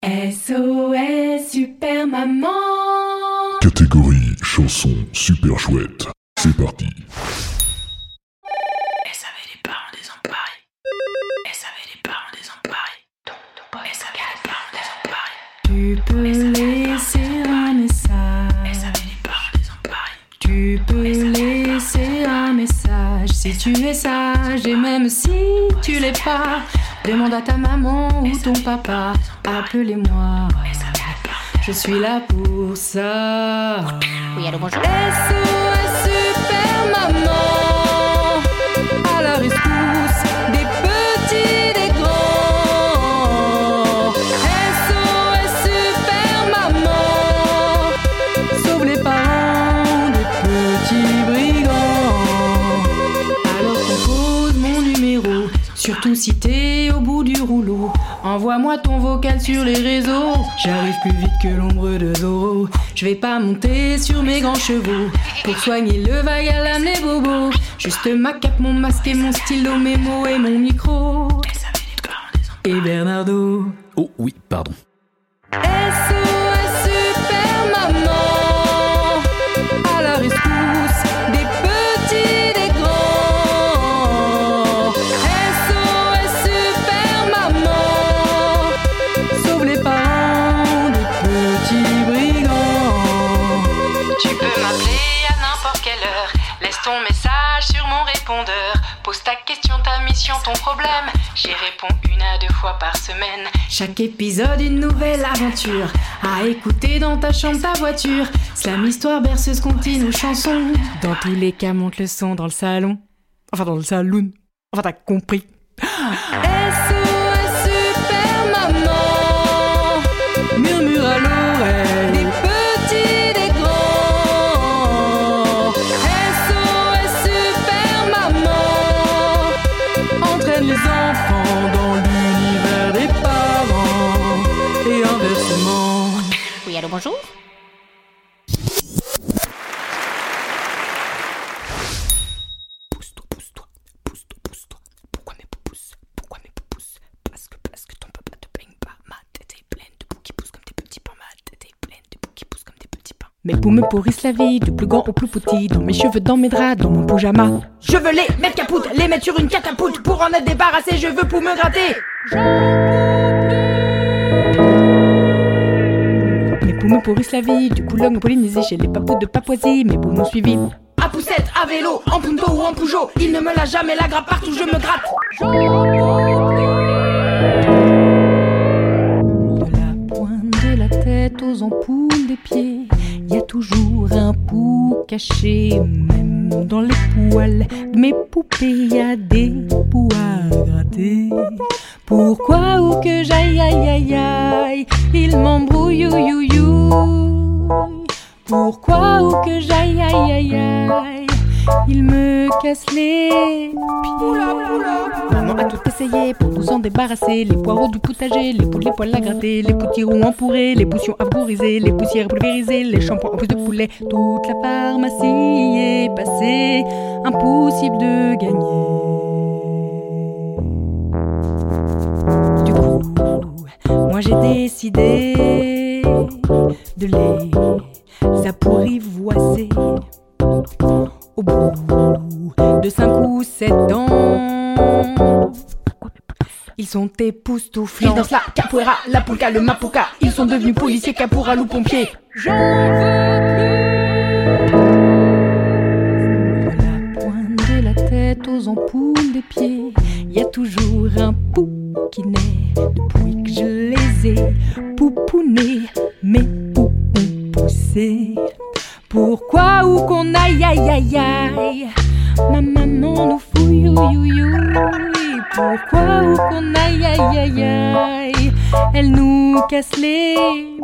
SOS Super Maman. Catégorie chanson super chouette. C'est parti. Elles avaient les parents désemparés. Elles avaient les parents désemparés. Elles avaient les parents désemparés. Tu peux laisser un message. Elles avaient les parents désemparés. Tu peux laisser un message si tu es sage. Et même si tu l'es pas, demande à ta maman ou ton papa. Appelez-moi, je suis là pour ça. Oui, allô, bonjour. SOS Super Maman, à la rescousse des petits, des grands. SOS Super Maman, sauve les parents des petits brigands. Alors compose mon numéro, surtout si t'es au bout du rouleau. Envoie-moi ton vocal sur les réseaux. J'arrive plus vite que l'ombre de Zorro. Je vais pas monter sur mes grands chevaux pour soigner le vague à l'âme, les bobos. Juste ma cape, mon masque et mon stylo, mes mots et mon micro. Et Bernardo. Oh oui, pardon. SOS Super Maman, à la rescousse des petits. Ton message sur mon répondeur. Pose ta question, ta mission, ton problème. J'y réponds 1 à 2 fois par semaine. Chaque épisode, une nouvelle aventure. À écouter dans ta chambre, ta voiture. Slam, histoire, berceuse, continue aux chansons. Dans tous les cas, monte le son dans le salon. Enfin, dans le saloon. Enfin, t'as compris. SOS Super Maman, murmure à l'oreille. Les enfants dans l'univers des parents et inversement. Oui, allô, bonjour. Pousse-toi, pousse-toi, pousse-toi, pousse-toi. Pourquoi mes poupousses? Pourquoi mes poupousses? Parce que ton papa te plaigne pas. Ma tête est pleine de bouts qui poussent comme des petits pains. Ma tête est pleine de bouts qui poussent comme des petits pains. Mes poux me pourrissent la vie, du plus grand au plus petit. Dans mes cheveux, dans mes draps, dans mon pyjama. Je veux les mettre capoute, les mettre sur une catapulte. Pour en être débarrassé, je veux pour me gratter. Mes poumons pourrissent la vie, du Coulomb en Polynésie, chez les papous de Papouasie, mes poumons suivis. À poussette, à vélo, en punto ou en Peugeot, il ne me lâche jamais la grappe partout, je me gratte. De la pointe de la tête aux ampoules des pieds, il y a toujours un pou caché, même dans les poils de mes poupées, y a des poux à gratter. Pourquoi ou que j'aille, aïe, aïe, aïe, il m'embrouille, you, you, you. Pourquoi ou que j'aille, aïe, aïe, aïe, il me casse les pieds. Maman a tout essayé pour nous en débarrasser. Les poireaux du potager, les poules, les poils à gratter, les petits roux empourrés, les potions à bourriser, les poussières pulvérisées, les shampoings en plus de poulet. Toute la pharmacie est passée, impossible de gagner. Du coup, moi j'ai décidé de les apprivoiser. Au bout de 5 ou 7 ans, ils sont époustouflants. Ils dansent la capoeira, la polka, le mapuka. Ils sont devenus policiers, caporal ou pompiers. J'en veux plus. La pointe de la tête aux ampoules des pieds, y a toujours un pou qui naît. Depuis que je les ai poupounés, mes poux ont poussé. Pourquoi ou qu'on aille, aïe, aïe, aïe, ma maman nous fouille, you, you, you. Pourquoi ou qu'on aille, aïe aïe aïe, elle nous casse les pieds.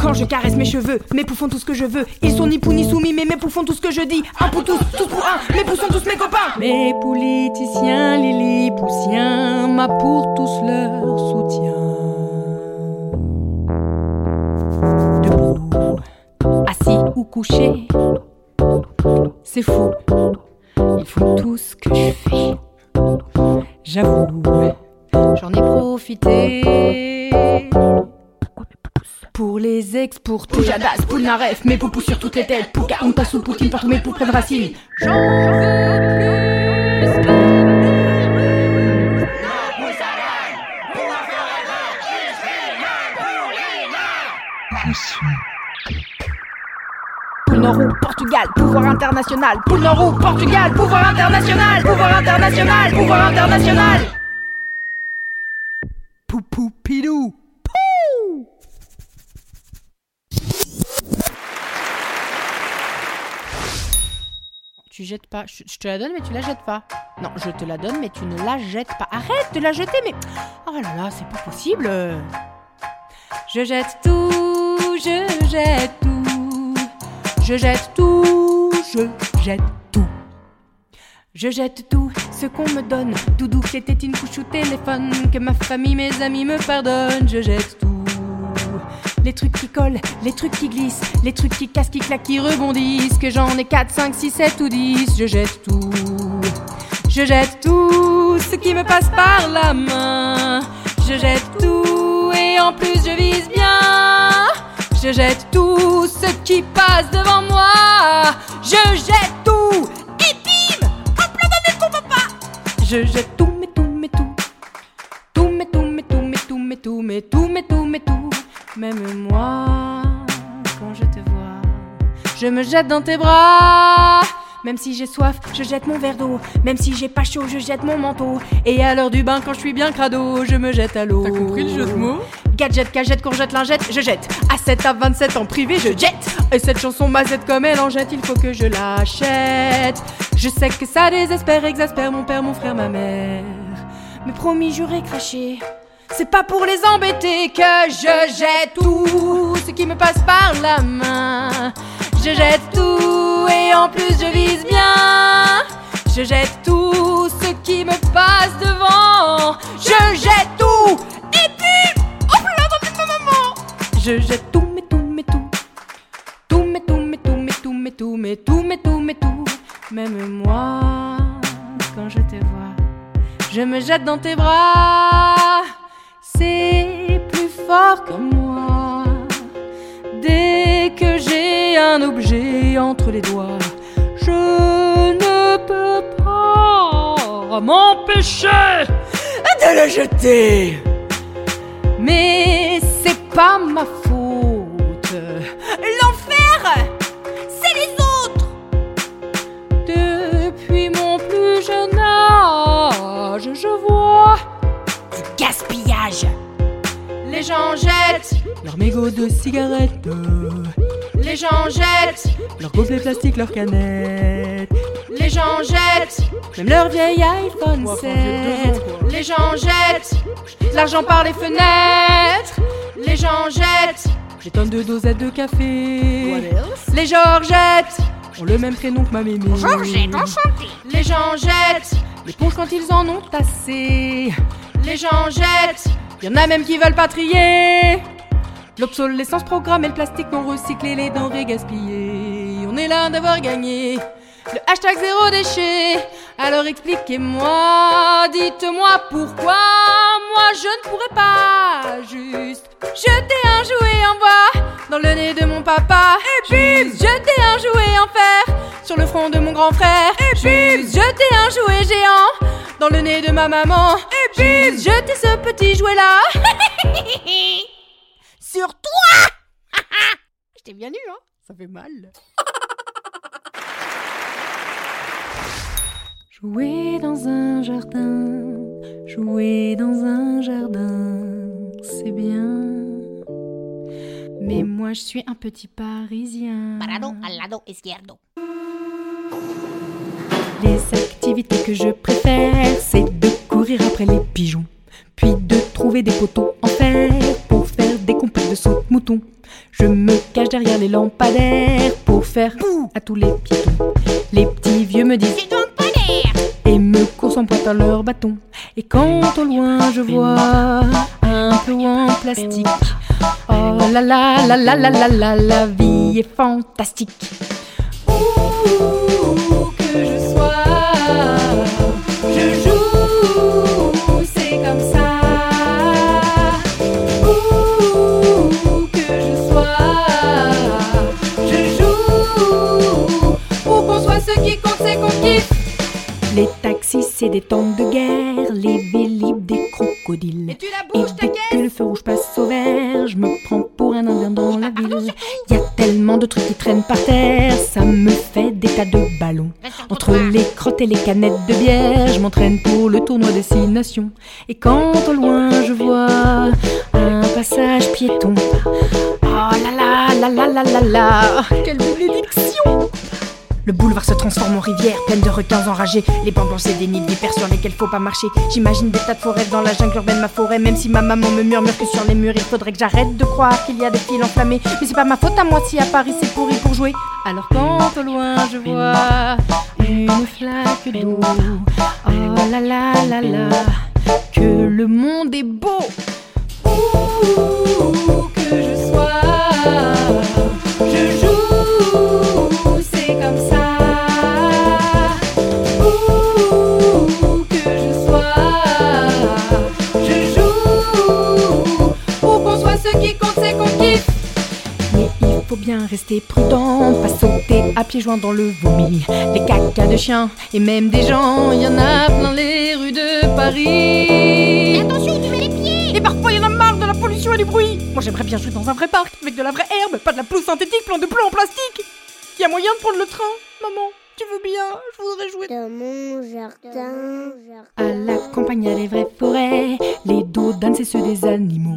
Quand je caresse mes cheveux, mes poux font tout ce que je veux. Ils sont ni poux ni soumis, mais mes poux font tout ce que je dis. Un pour tous, tous pour un, mes poux sont tous mes copains. Mes politiciens, les lipoussiens, m'apportent tous leur soutien. Debout, assis ou couché, c'est fou, ils font tout ce que je fais. J'avoue, j'en ai profité pour les exporter. Poujadas, Poulnaref, mes poupous sur toutes les têtes. Pouka, on passe sous Poutine, partout mes poupous prennent racine. J'en veux plus. Je suis Poule Nord ou Portugal, pouvoir international. Poule Nord ou Portugal, pouvoir international. Pouvoir international, pouvoir international. Poupou pilou. Pou. Tu jettes pas, je te la donne mais tu la jettes pas. Non, je te la donne mais tu ne la jettes pas. Arrête de la jeter mais... Oh là là, c'est pas possible. Je jette tout, je jette tout, je jette tout. Je jette tout ce qu'on me donne, doudou, tétine, couche ou téléphone, que ma famille, mes amis me pardonnent. Je jette tout, les trucs qui collent, les trucs qui glissent, les trucs qui cassent, qui claquent, qui rebondissent, que j'en ai 4, 5, 6, 7 ou 10. Je jette tout ce qui me passe par la main. Je jette tout et en plus je vise bien. Je jette tout ce qui passe devant moi. Je jette tout. Et bim, hop là, donne ton papa. Je jette tout, mais tout, mais tout. Tout, mais tout, mais tout, mais tout, mais tout, mais tout, mais tout, mais tout. Même moi, quand je te vois, je me jette dans tes bras. Même si j'ai soif, je jette mon verre d'eau. Même si j'ai pas chaud, je jette mon manteau. Et à l'heure du bain, quand je suis bien crado, je me jette à l'eau. T'as compris le jeu de mots ? Gadget, cagette, courgette, lingette, je jette. À 7, à 27, en privé, je jette. Et cette chanson mazette comme elle en jette, il faut que je l'achète. Je sais que ça désespère, exaspère mon père, mon frère, ma mère. Mais promis, juré, craché, c'est pas pour les embêter que je jette tout ce qui me passe par la main. Je jette tout et en plus je vise bien. Je jette tout ce qui me passe devant. Je jette tout et puis oh là là, dans ma maman. Je jette tout mais tout mais tout. Tout mais tout mais tout mais tout mais tout mais tout mais tout mais tout. Même moi quand je te vois, je me jette dans tes bras. C'est plus fort que moi. Dès que j'ai un objet entre les doigts, je ne peux pas m'empêcher de le jeter. Mais c'est pas ma faute. L'enfer, c'est les autres. Depuis mon plus jeune âge, je vois du gaspillage. Les gens jettent leurs mégots de cigarettes. Les gens jettent leurs gobelets plastiques, leurs canettes. Les gens jettent même leur vieil iPhone 7. Les gens jettent l'argent par les fenêtres. Les gens jettent des tonnes de dosettes de café. Les Georgettes ont le même prénom que ma mémé. Georgette, enchantée. Les gens jettent l'éponge quand ils en ont assez. Les gens jettent. Y'en a même qui veulent pas trier. L'obsolescence programmée, le plastique non recyclé, les denrées gaspillées. On est là d'avoir gagné le hashtag zéro déchet. Alors expliquez-moi, dites-moi pourquoi moi je ne pourrais pas juste jeter un jouet en bois dans le nez de mon papa. Et puis jeter un jouet en fer sur le front de mon grand frère. Et puis jeter un jouet géant dans le nez de ma maman. Et puis jeter ce petit jouet là sur toi. Je t'ai bien eu hein, ça fait mal. Jouer dans un jardin, jouer dans un jardin, c'est bien. Mais moi je suis un petit Parisien. Parado al lado izquierdo. Les activités l'activité que je préfère, c'est de courir après les pigeons, puis de trouver des poteaux en fer pour faire des compètes de saut de mouton. Je me cache derrière les lampadaires pour faire bouh à tous les piétons. Les petits vieux me disent c'est donc pas l'air et me courent en pointant leur bâton. Et quand au loin je vois un peu en plastique, oh la la la la la la la, la vie est fantastique. Où que je sois, je joue, c'est comme ça. Où que je sois, je joue. Où qu'on soit, ce qui compte, c'est qu'on kiffe. Les taxis, c'est des tentes de guerre, les vélib, des crocodiles. Et tu la bouges, et dès que le feu rouge passe au vert, je me prends pour un indien dans la ville. Y a tellement de trucs qui traînent par terre, ça me fait des tas de ballons. Entre les crottes et les canettes de bière, je m'entraîne pour le tournoi destination. Et quand au loin je vois un passage piéton, oh là là, la la la la la, quelle bénédiction! Le boulevard se transforme en rivière, pleine de requins enragés. Les bancs c'est des nids d'hyper sur lesquels faut pas marcher. J'imagine des tas de forêts dans la jungle urbaine, ma forêt. Même si ma maman me murmure que sur les murs, il faudrait que j'arrête de croire qu'il y a des fils enflammés. Mais c'est pas ma faute à moi si à Paris c'est pourri pour jouer. Alors quand au loin je vois une flaque d'eau, oh la la la la, que le monde est beau. Où que je sois, je joue, c'est comme ça. Faut bien rester prudent, pas sauter à pieds joints dans le vomi. Les cacas de chiens et même des gens, y en a plein les rues de Paris. Mais attention, tu mets les pieds. Et parfois y en a marre de la pollution et du bruit. Moi j'aimerais bien jouer dans un vrai parc, avec de la vraie herbe, pas de la pelouse synthétique, plein de plans en plastique. Y a moyen de prendre le train, maman? Tu veux bien? Je voudrais jouer dans mon jardin. À la campagne, y a les vraies forêts. Les dos d'âne, c'est ceux des animaux.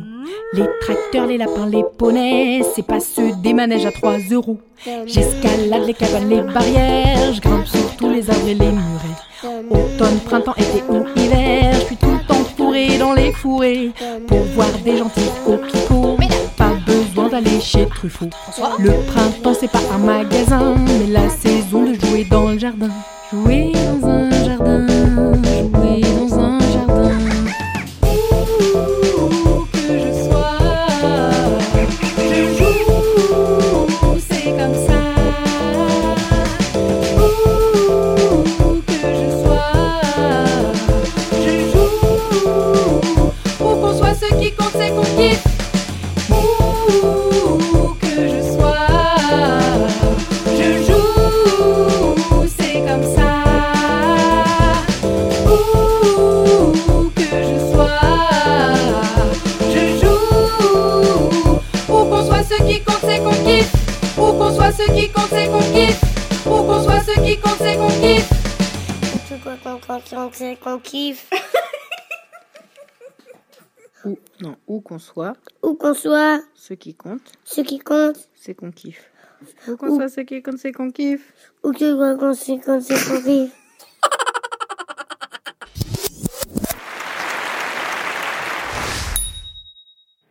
Les tracteurs, les lapins, les poneys, c'est pas ceux des manèges à 3€. J'escalade les cabanes, les barrières. Je grimpe sur tous les arbres et les murets. Automne, printemps, été ou hiver, je suis tout le temps fourrée dans les fourrés pour voir des gentils au picot. Pas besoin d'aller chez Truffaut. Le printemps, c'est pas un magasin, mais la saison de jouer dans le jardin. Jouer dans un jardin, jouer dans un jardin. Où que je sois, je joue, c'est comme ça. Où que je sois, je joue. Où qu'on soit, ce qui compte, c'est qu'on kiffe. Ce qui compte, c'est qu'on kiffe. Où qu'on soit, ce qui compte, c'est qu'on kiffe. Tout qu'on c'est qu'on kiffe. Non, où qu'on soit. Où qu'on soit. Ce qui compte. Ce qui compte. C'est qu'on kiffe. Où qu'on soit, ce qui compte, c'est qu'on kiffe. Où que qu'on c'est qu'on kiffe.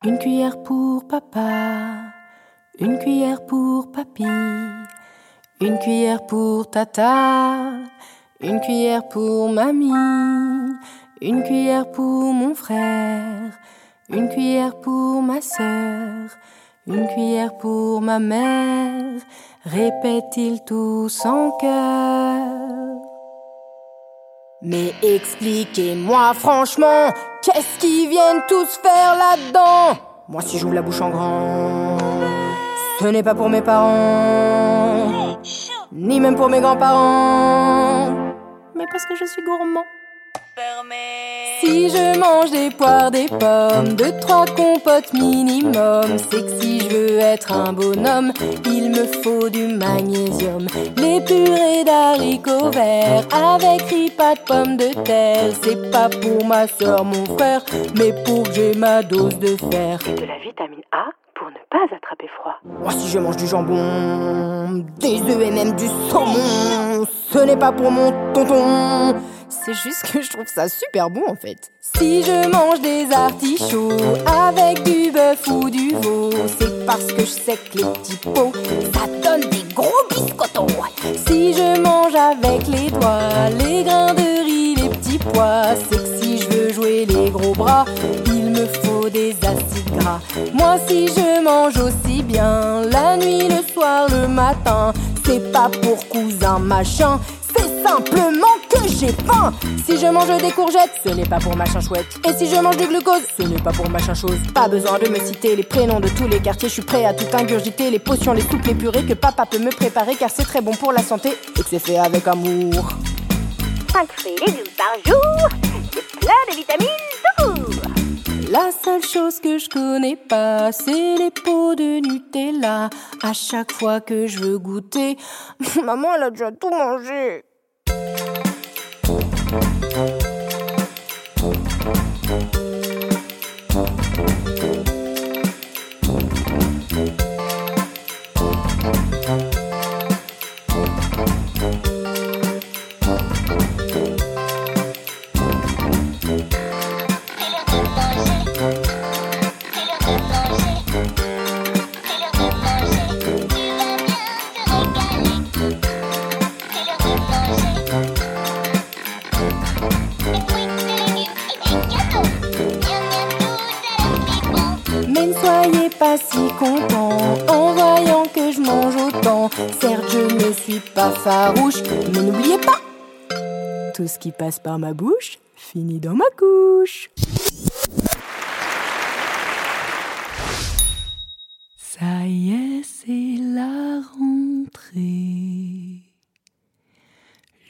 Une cuillère pour papa. Une cuillère pour papy, une cuillère pour tata, une cuillère pour mamie, une cuillère pour mon frère, une cuillère pour ma sœur, une cuillère pour ma mère, répètent-ils tous en chœur. Mais expliquez-moi franchement, qu'est-ce qu'ils viennent tous faire là-dedans? Moi si j'ouvre la bouche en grand, ce n'est pas pour mes parents, ni même pour mes grands-parents, mais parce que je suis gourmand. Si je mange des poires, des pommes, 2-3 compotes minimum, c'est que si je veux être un bonhomme, il me faut du magnésium. Les purées d'haricots verts avec ripas de pommes de terre, c'est pas pour ma soeur, mon frère, mais pour que j'ai ma dose de fer. Et de la vitamine A pour ne pas attraper froid. crois. Moi si je mange du jambon, des œufs et même du saumon, ce n'est pas pour mon tonton. C'est juste que je trouve ça super bon en fait. Si je mange des artichauts avec du bœuf ou du veau, c'est parce que je sais que les petits pots, ça donne des gros biscottos. Si je mange avec les doigts, les grains de riz, les petits pois, c'est que si je veux jouer les gros bras, il me faut des acides gras. Moi si je mange aussi bien, la nuit, le soir, le matin, c'est pas pour cousin machin, c'est simplement que j'ai faim. Si je mange des courgettes, ce n'est pas pour machin chouette. Et si je mange du glucose, ce n'est pas pour machin chose. Pas besoin de me citer les prénoms de tous les quartiers. Je suis prêt à tout ingurgiter, les potions, les soupes, les purées que papa peut me préparer, car c'est très bon pour la santé et que c'est fait avec amour. 5 fruits et légumes par jour, c'est plein de vitamines tout court. La seule chose que je connais pas, c'est les pots de Nutella. À chaque fois que je veux goûter, maman elle a déjà tout mangé. Pas si content en voyant que je mange autant. Certes, je ne suis pas farouche, mais n'oubliez pas, tout ce qui passe par ma bouche finit dans ma couche. Ça y est, c'est la rentrée.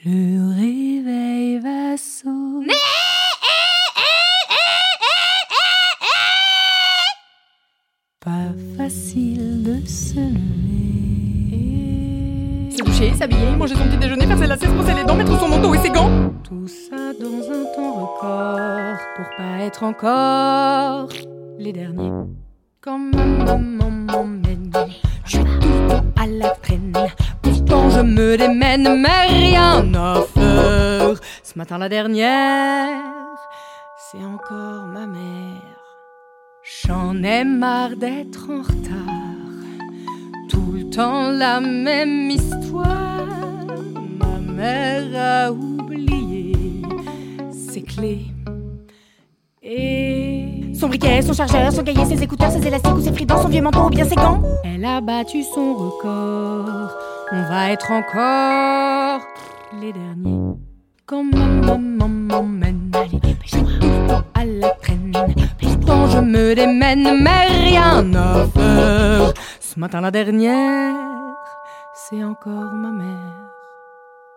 Le réveil va sonner. Pas facile de se lever. Se doucher, s'habiller, manger son petit déjeuner, faire ses lacets, se brosser les dents, mettre son manteau et ses gants. Tout ça dans un temps record, pour pas être encore les derniers. Quand maman m'emmène, je suis tout le temps à la traîne. Pourtant je me démène, mais rien à faire. Ce matin la dernière, c'est encore ma mère. J'en ai marre d'être en retard, tout le temps la même histoire. Ma mère a oublié ses clés et son briquet, son chargeur, son cahier, ses écouteurs, ses élastiques ou ses fridans, son vieux manteau ou bien ses gants. Elle a battu son record, on va être encore les derniers. Quand maman m'emmène, je suis tout le temps à la traîne. Pourtant je me démène, mais rien à faire. Ce matin la dernière, c'est encore ma mère.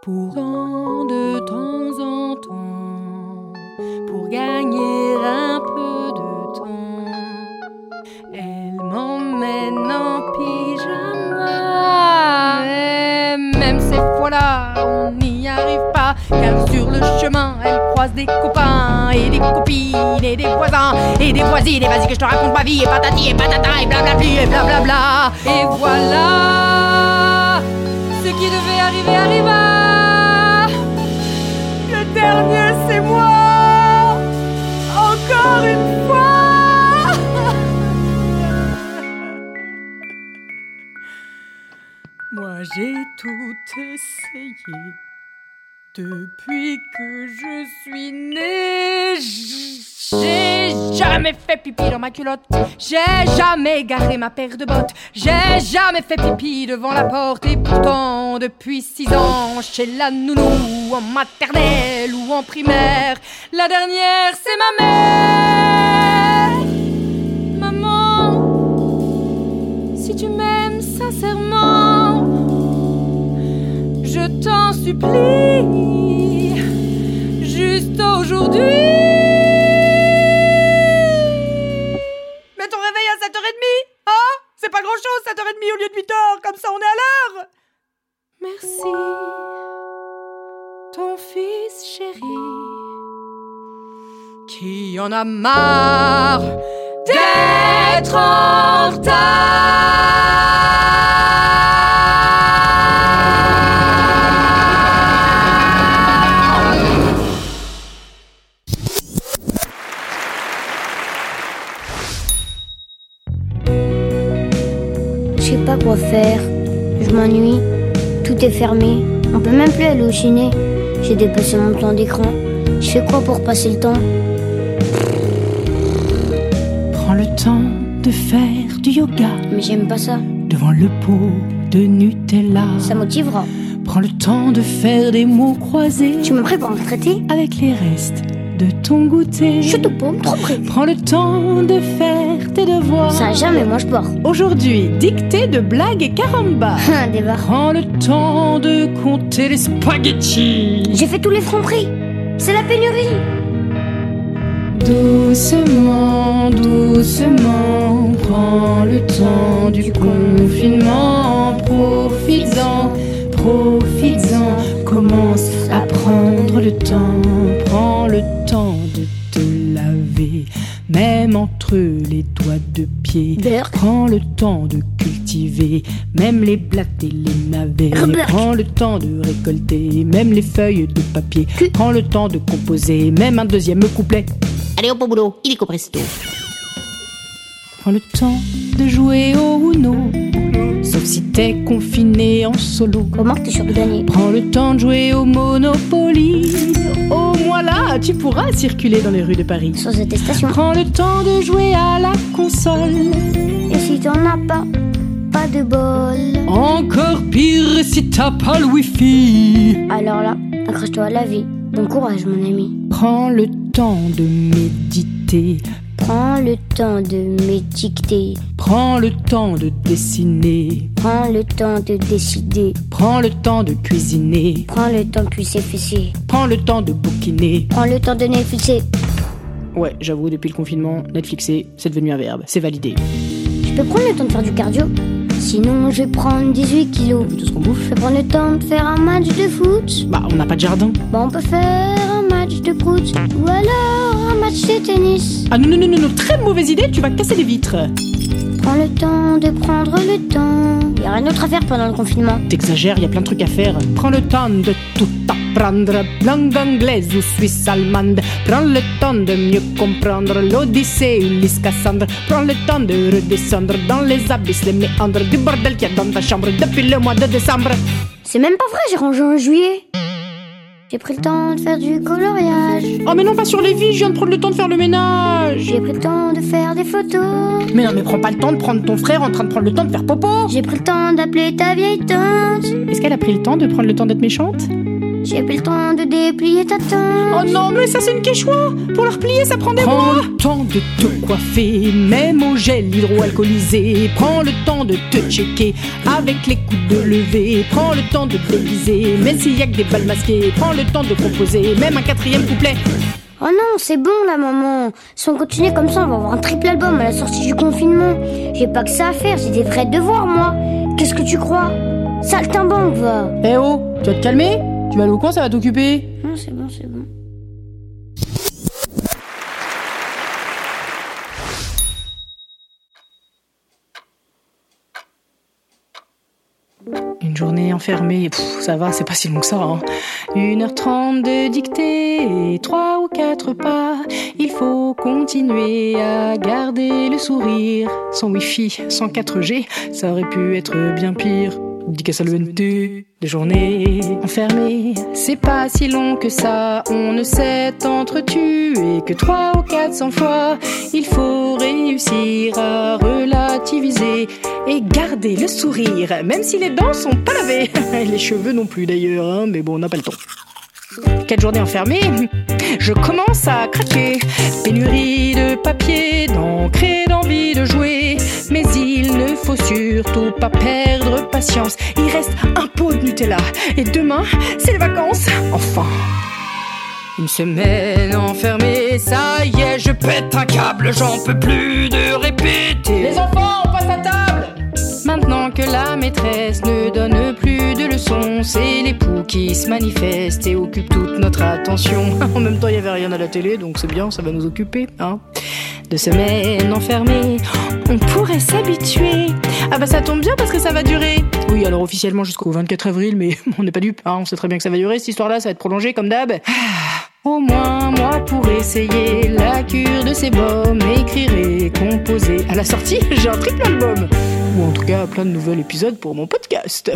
Pourtant de temps en temps, pour gagner un peu de temps, elle m'emmène en pyjama. Et même cette fois-là, on n'y arrive pas, car sur le chemin, elle croise des copains et des copines et des voisins et des voisines. Et vas-y que je te raconte ma vie, et patati et patata et blablabli et blablabla. Et voilà, ce qui devait arriver arriva. Le dernier, c'est moi, encore une fois. Moi j'ai tout essayé. Depuis que je suis née, j'ai jamais fait pipi dans ma culotte. J'ai jamais garé ma paire de bottes. J'ai jamais fait pipi devant la porte. Et pourtant, depuis 6 ans, chez la nounou, en maternelle ou en primaire, la dernière, c'est ma mère. Maman, si tu m'aimes sincèrement, je t'en supplie, juste aujourd'hui. Mets ton réveil à 7h30, hein ? C'est pas grand chose, 7h30 au lieu de 8h, comme ça on est à l'heure. Merci, ton fils chéri, qui en a marre d'être en retard. Je sais pas quoi faire, je m'ennuie, tout est fermé, on peut même plus aller au ciné. J'ai dépassé mon temps d'écran. Je fais quoi pour passer le temps ? Prends le temps de faire du yoga. Mais j'aime pas ça. Devant le pot de Nutella. Ça motivera. Prends le temps de faire des mots croisés. Tu me prépares un traité ? Avec les restes de ton goûter. Je te paume, trop près. Prends le temps de faire tes devoirs. Ça jamais, moi je pars. Aujourd'hui, dictée de blagues et caramba. Un débat. Prends le temps de compter les spaghettis. J'ai fait tous les francs-prix. C'est la pénurie. Doucement, doucement, prends le temps du confinement. Profites-en, profites-en, commence à prendre le temps. Prends le temps de te laver, même entre les doigts de pied. Prends le temps de cultiver, même les blattes et les navets. Prends le temps de récolter, même les feuilles de papier. Prends le temps de composer, même un deuxième couplet. Allez hop au boulot, il est compresto. Prends le temps de jouer au Uno, sauf si t'es confiné en solo. Comment t'es sûr de gagner ? Prends le temps de jouer au Monopoly. Au moins là, tu pourras circuler dans les rues de Paris. Sans attestation. Prends le temps de jouer à la console. Et si t'en as pas, pas de bol. Encore pire si t'as pas le wifi. Alors là, accroche-toi à la vie. Bon courage mon ami. Prends le temps de méditer. Prends le temps de m'étiqueter. Prends le temps de dessiner. Prends le temps de décider. Prends le temps de cuisiner. Prends le temps de cuisser fessé. Prends le temps de bouquiner. Prends le temps de Netflixer. Ouais, j'avoue, depuis le confinement, Netflixer, c'est devenu un verbe, c'est validé. Je peux prendre le temps de faire du cardio ? Sinon, je vais prendre 18 kilos. Tout ce qu'on bouffe. Je vais prendre le temps de faire un match de foot. Bah, on n'a pas de jardin. Bah, on peut faire un match de foot. Ou alors match de tennis. Ah non, non, non, non, très mauvaise idée, tu vas casser les vitres. Prends le temps de prendre le temps. Il y a rien d'autre à faire pendant le confinement. T'exagères, il y a plein de trucs à faire. Prends le temps de tout apprendre, langue anglaise ou suisse allemande. Prends le temps de mieux comprendre l'Odyssée, Ulysse, Cassandre. Prends le temps de redescendre dans les abysses, les méandres du bordel qu'il y a dans ta chambre depuis le mois de décembre. C'est même pas vrai, j'ai rangé en juillet. J'ai pris le temps de faire du coloriage. Oh mais non, pas sur les vies, je viens de prendre le temps de faire le ménage. J'ai pris le temps de faire des photos. Mais non, mais prends pas le temps de prendre ton frère en train de prendre le temps de faire popo. J'ai pris le temps d'appeler ta vieille tante. Est-ce qu'elle a pris le temps de prendre le temps d'être méchante ? J'ai pris le temps de déplier ta tante. Oh non, mais ça c'est une quichua. Pour la replier, ça prend des mois. Prends le temps de te coiffer, même au gel hydroalcoolisé. Prends le temps de te checker avec les coups de lever. Prends le temps de te déguiser, même s'il y a que des balles masquées. Prends le temps de composer, même un quatrième couplet. Oh non, c'est bon là, maman. Si on continue comme ça, on va avoir un triple album à la sortie du confinement. J'ai pas que ça à faire, c'est des vrais devoirs, moi. Qu'est-ce que tu crois ? Saltimbanque, va. Eh oh, tu vas te calmer ? Tu vas aller au coin, ça va t'occuper. Non, c'est bon, c'est bon. Une journée enfermée, ça va, c'est pas si long que ça. 1h30 de dictée, 3 ou 4 pas. Il faut continuer à garder le sourire. Sans wifi, sans 4G, ça aurait pu être bien pire. Dédicace à l'ENT. Des journées enfermées, c'est pas si long que ça. On ne s'est entretué que 300 ou 400 fois. Il faut réussir à relativiser et garder le sourire, même si les dents sont pas lavées. Les cheveux non plus d'ailleurs, hein, mais bon, on n'a pas le temps. 4 journées enfermées, je commence à craquer. Pénurie de papier, d'encre et d'envie de jouer. Mais il ne faut surtout pas perdre patience. Il reste un pot de Nutella. Et demain, c'est les vacances. Enfin. Une semaine enfermée, ça y est, je pète un câble. J'en peux plus de répéter. Les enfants, on passe à table. Maintenant que la maîtresse ne donne plus de leçons, c'est les poux qui se manifestent et occupent toute notre attention. En même temps, il n'y avait rien à la télé, donc c'est bien, ça va nous occuper, hein. de semaines enfermés. On pourrait s'habituer. Ah bah ça tombe bien parce que ça va durer. Oui, alors officiellement jusqu'au 24 avril, mais on n'est pas dupes, hein. On sait très bien que ça va durer. Cette histoire-là, ça va être prolongée comme d'hab. Au moins, moi, pour essayer la cure de sébum, écrire et composer. À la sortie, j'ai un triple album. Ou en tout cas, plein de nouveaux épisodes pour mon podcast.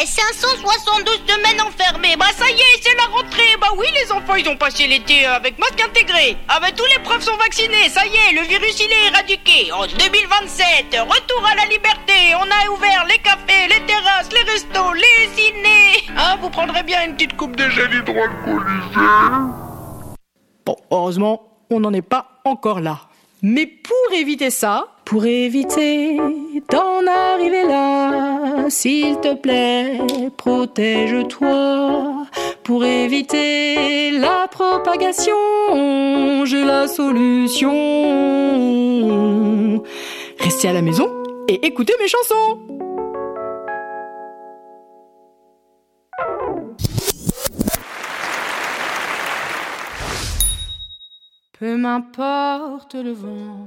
572 semaines enfermées. Bah ça y est, c'est la rentrée. Bah oui, les enfants, ils ont passé l'été avec masque intégré. Ah bah tous les profs sont vaccinés. Ça y est, le virus, il est éradiqué. En 2027, retour à la liberté. On a ouvert les cafés, les terrasses, les restos, les ciné. Ah, vous prendrez bien une petite coupe de gel hydroalcoolisé. Bon, heureusement, on n'en est pas encore là. Mais pour éviter ça, pour éviter d'en arriver là, s'il te plaît, protège-toi. Pour éviter la propagation, j'ai la solution. Restez à la maison et écoutez mes chansons. Peu m'importe le vent,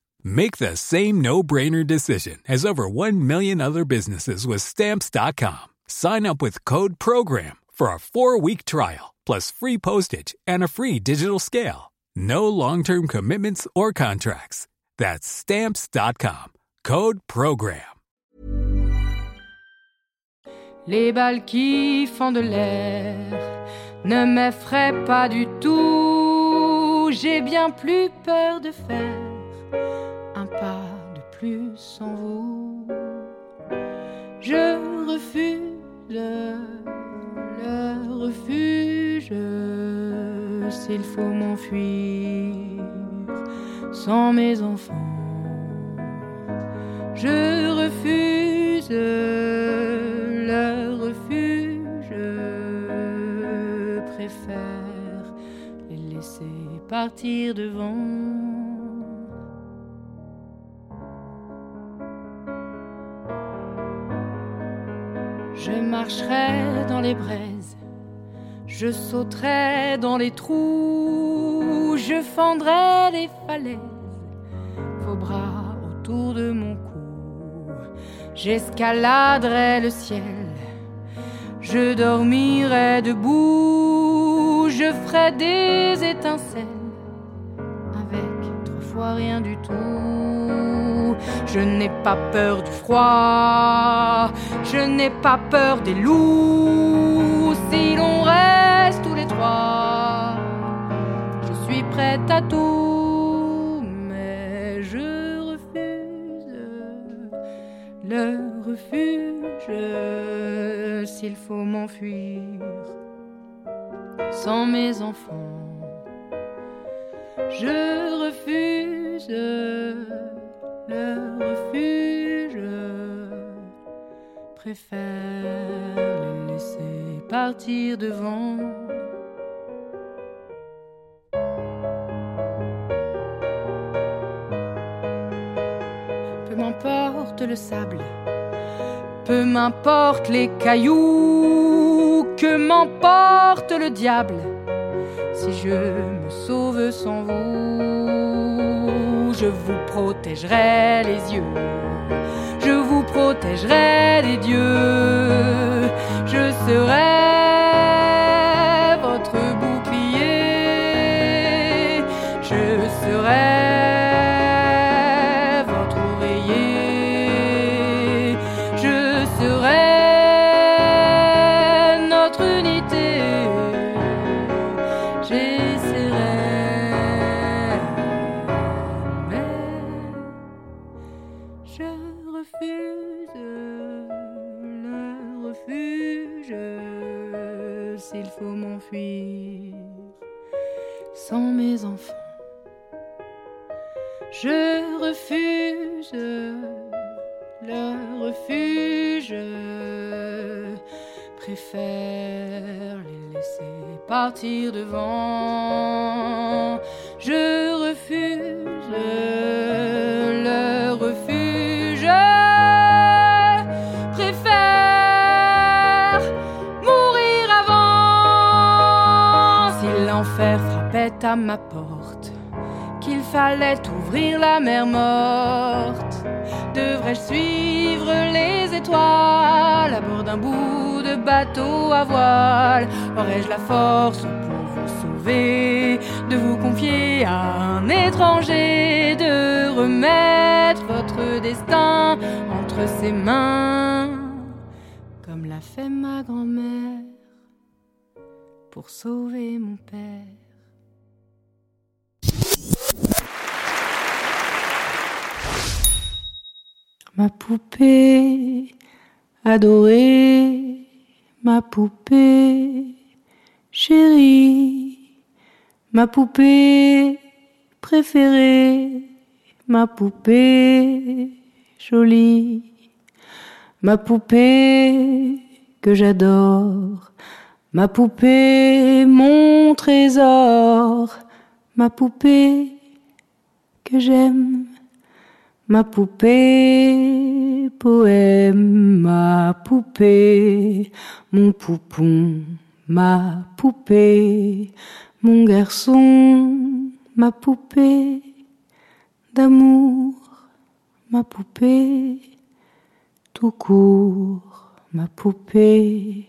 Make the same no-brainer decision as over 1 million other businesses with Stamps.com. Sign up with code PROGRAM for a 4-week trial, plus free postage and a free digital scale. No long-term commitments or contracts. That's Stamps.com. Code PROGRAM. Les balles qui font de l'air ne m'effraient pas du tout. J'ai bien plus peur de faire un pas de plus sans vous. Je refuse le refuge. S'il faut m'enfuir sans mes enfants, je refuse le refuge. Je préfère les laisser partir devant. Je marcherai dans les braises, je sauterai dans les trous, je fendrai les falaises, vos bras autour de mon cou. J'escaladerai le ciel, je dormirai debout, je ferai des étincelles avec 3 fois rien du tout. Je n'ai pas peur du froid, je n'ai pas peur des loups. Si l'on reste tous les 3, je suis prête à tout. Mais je refuse le refuge. S'il faut m'enfuir sans mes enfants, je refuse le refuge. Préfère les laisser partir devant. Peu m'importe le sable, peu m'importe les cailloux, que m'emporte le diable si je me sauve sans vous. Je vous protégerai les yeux, je vous protégerai les dieux, je serai votre bouclier, je serai votre oreiller, je serai s'il faut m'enfuir. Sans mes enfants, je refuse le refuge. Préfère les laisser partir devant. Je refuse le refuge. Préfère mourir avant. Si l'enfer frappait à ma porte, qu'il fallait ouvrir la mer morte, devrais-je suivre les étoiles à bord d'un bout de bateau à voile? Aurais-je la force pour vous sauver, de vous confier à un étranger, de remettre votre destin entre ses mains, comme l'a fait ma grand-mère pour sauver mon père? Ma poupée adorée, ma poupée chérie, ma poupée préférée, ma poupée jolie, ma poupée que j'adore, ma poupée mon trésor, ma poupée que j'aime. Ma poupée, poème, ma poupée, mon poupon, ma poupée, mon garçon, ma poupée d'amour, ma poupée tout court, ma poupée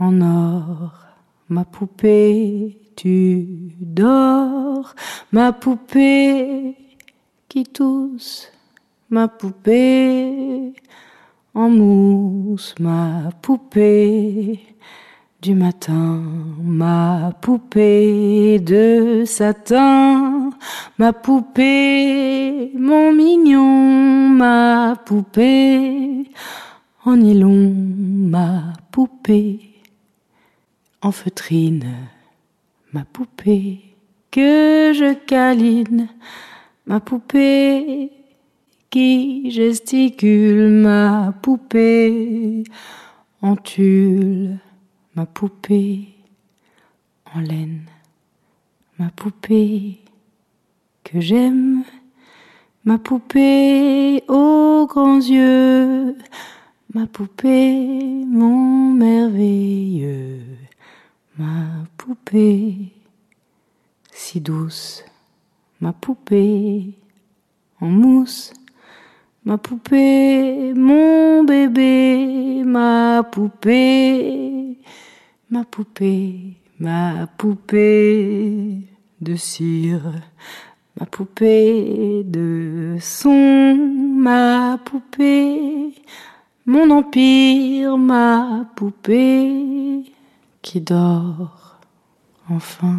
en or, ma poupée tu dors, ma poupée qui tousse, ma poupée en mousse, ma poupée du matin, ma poupée de satin, ma poupée mon mignon, ma poupée en nylon, ma poupée en feutrine, ma poupée que je câline, ma poupée qui gesticule, ma poupée en tulle, ma poupée en laine, ma poupée que j'aime, ma poupée aux grands yeux, ma poupée mon merveilleux, ma poupée si douce. Ma poupée en mousse, ma poupée, mon bébé, ma poupée, ma poupée, ma poupée de cire, ma poupée de son, ma poupée, mon empire, ma poupée qui dort enfin.